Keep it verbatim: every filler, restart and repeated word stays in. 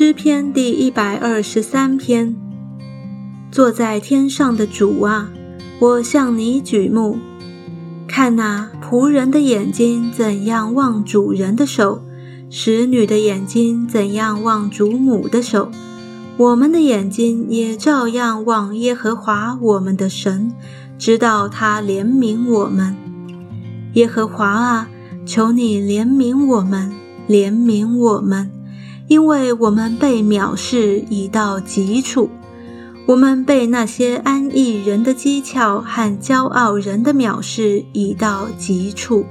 诗篇第一百二十三篇。坐在天上的主啊，我向你举目。看哪，仆人的眼睛怎样望主人的手，使女的眼睛怎样望主母的手，我们的眼睛也照样望耶和华我们的神，直到他怜悯我们。耶和华啊，求你怜悯我们，怜悯我们，因为我们被藐视已到极处，我们被那些安逸人的讥诮和骄傲人的藐视已到极处。